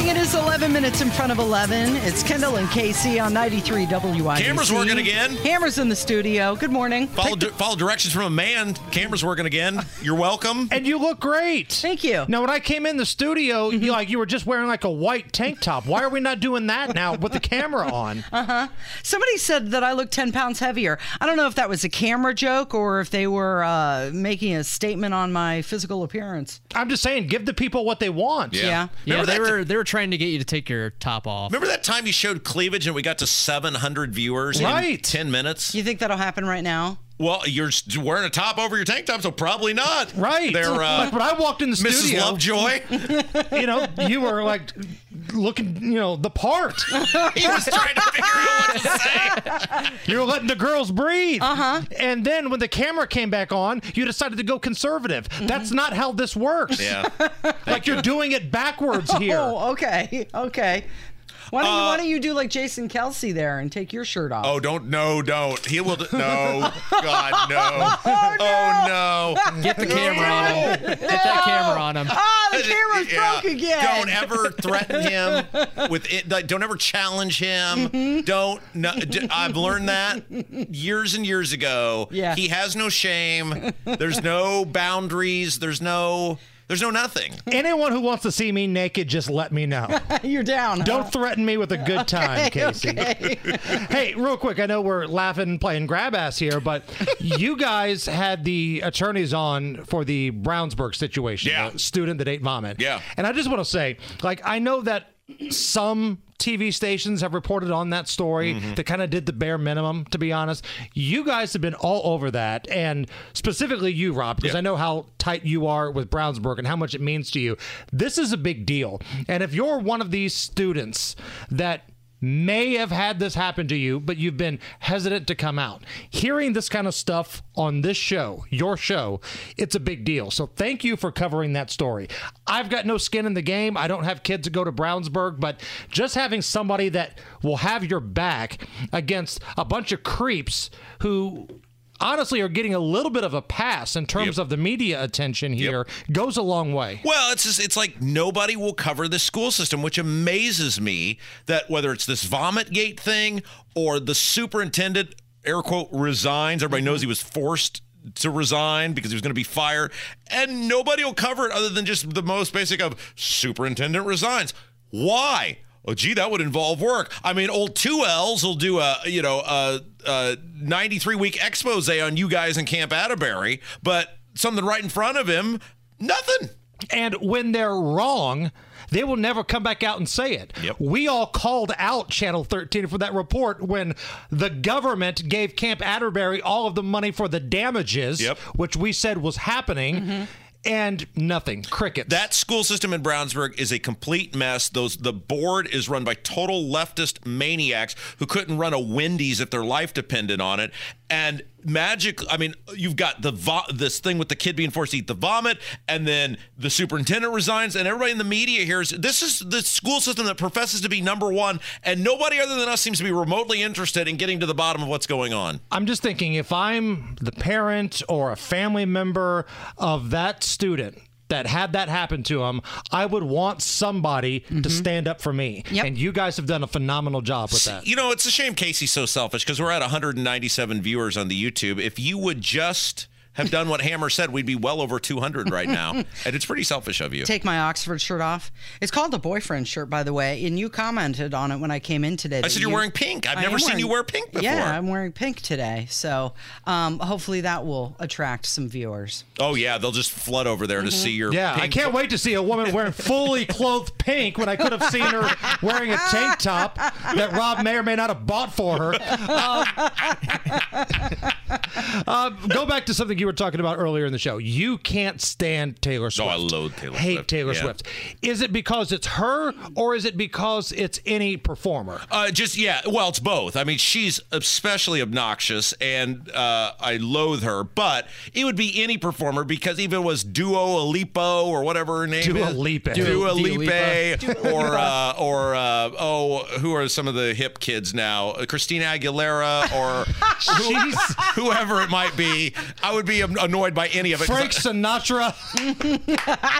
It is 11 minutes in front of 11. It's Kendall and Casey on 93 WIBC. Camera's working again. Hammer's in the studio. Good morning. Follow directions from a man. Camera's working again. You're welcome. And you look great. Thank you. Now, when I came in the studio, you were just wearing like a white tank top. Why are we not doing that now with the camera on? Somebody said that I look 10 pounds heavier. I don't know if that was a camera joke or if they were making a statement on my physical appearance. I'm just saying, give the people what they want. Yeah. They were trying to get you to take your top off. Remember that time you showed cleavage and we got to 700 viewers in 10 minutes? You think that'll happen right now? Well, you're wearing a top over your tank top, so probably not. Right. Like when I walked in the studio, Mrs. Lovejoy, you were like looking, the part. He was trying to figure out what to say. You were letting the girls breathe. And then when the camera came back on, you decided to go conservative. That's not how this works. Yeah. You're doing it backwards here. Oh, okay. Why don't you do like Jason Kelsey there and take your shirt off? Oh, don't. He will. No. God, no. Oh, no. Get the camera on him. No. Get that camera on him. Oh, the camera's broke again. Don't ever threaten him with it. Like, don't ever challenge him. I've learned that years and years ago. Yeah. He has no shame. There's no boundaries. There's no nothing. Anyone who wants to see me naked, just let me know. You're down. Don't threaten me with a good time, Casey. Okay. Hey, real quick, I know we're laughing and playing grab ass here, but you guys had the attorneys on for the Brownsburg situation, the student that ate vomit. Yeah. And I just want to say, I know that some TV stations have reported on that story that kind of did the bare minimum, to be honest. You guys have been all over that, and specifically you, Rob, because I know how tight you are with Brownsburg and how much it means to you. This is a big deal. And if you're one of these students that may have had this happen to you, but you've been hesitant to come out, hearing this kind of stuff on this show, your show, it's a big deal. So thank you for covering that story. I've got no skin in the game. I don't have kids that go to Brownsburg, but just having somebody that will have your back against a bunch of creeps who honestly are getting a little bit of a pass in terms of the media attention here goes a long way. Well, it's like nobody will cover the school system, which amazes me that whether it's this vomit gate thing or the superintendent, air quote, resigns. Everybody knows he was forced to resign because he was going to be fired, and nobody will cover it other than just the most basic of superintendent resigns. Why? Oh, gee, that would involve work. I mean, old 2Ls will do a 93-week expose on you guys in Camp Atterbury, but something right in front of him, nothing. And when they're wrong, they will never come back out and say it. Yep. We all called out Channel 13 for that report when the government gave Camp Atterbury all of the money for the damages, which we said was happening. And nothing. Crickets. That school system in Brownsburg is a complete mess. The board is run by total leftist maniacs who couldn't run a Wendy's if their life depended on it. And you've got this thing with the kid being forced to eat the vomit, and then the superintendent resigns, and everybody in the media hears, this is the school system that professes to be number one, and nobody other than us seems to be remotely interested in getting to the bottom of what's going on. I'm just thinking, if I'm the parent or a family member of that student that had that happen to him, I would want somebody to stand up for me. And you guys have done a phenomenal job with that. It's a shame Casey's so selfish, because we're at 197 viewers on the YouTube. If you would just have done what Hammer said, we'd be well over 200 right now. And it's pretty selfish of you. Take my Oxford shirt off. It's called the boyfriend shirt, by the way, and you commented on it when I came in today. I said you're wearing pink. I've never seen you wear pink before. Yeah, I'm wearing pink today. So hopefully that will attract some viewers. Oh, yeah, they'll just flood over there to see your pink. I can't wait to see a woman wearing fully clothed pink when I could have seen her wearing a tank top that Rob may or may not have bought for her. Go back to something you were talking about earlier in the show. You can't stand Taylor Swift. Oh, I loathe Taylor Swift. Hate Taylor Swift. Is it because it's her, or is it because it's any performer? Well, it's both. I mean, she's especially obnoxious, and I loathe her. But it would be any performer, because even was Dua Lipa or whatever her name is. Dua Lipa. Who are some of the hip kids now? Christina Aguilera or whoever it might be. I would be annoyed by any of it. Frank Sinatra.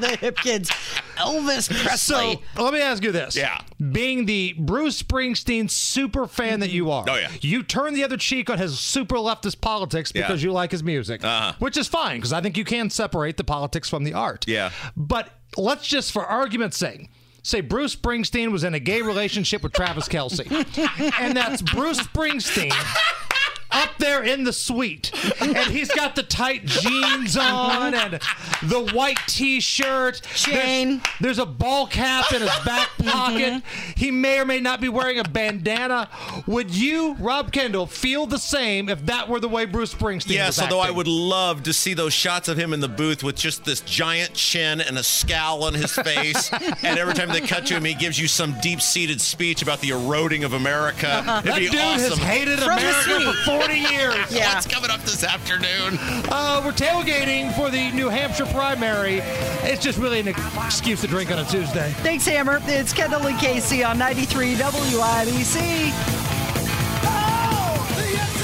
The hip kids. Elvis Presley. So let me ask you this. Yeah. Being the Bruce Springsteen super fan that you are, you turn the other cheek on his super leftist politics because you like his music, which is fine, because I think you can separate the politics from the art. Yeah. But let's just, for argument's sake, say Bruce Springsteen was in a gay relationship with Travis Kelce. And that's Bruce Springsteen up there in the suite, and he's got the tight jeans on and the white t-shirt. There's a ball cap in his back pocket. He may or may not be wearing a bandana. Would you, Rob Kendall, feel the same if that were the way Bruce Springsteen was acting? Although I would love to see those shots of him in the booth with just this giant chin and a scowl on his face, and every time they cut to him, he gives you some deep-seated speech about the eroding of America. That dude has hated America for 40 years. Yeah. What's coming up this afternoon? We're tailgating for the New Hampshire primary. It's just really an excuse to drink on a Tuesday. Thanks, Hammer. It's Kendall and Casey on 93 WIBC. Oh, the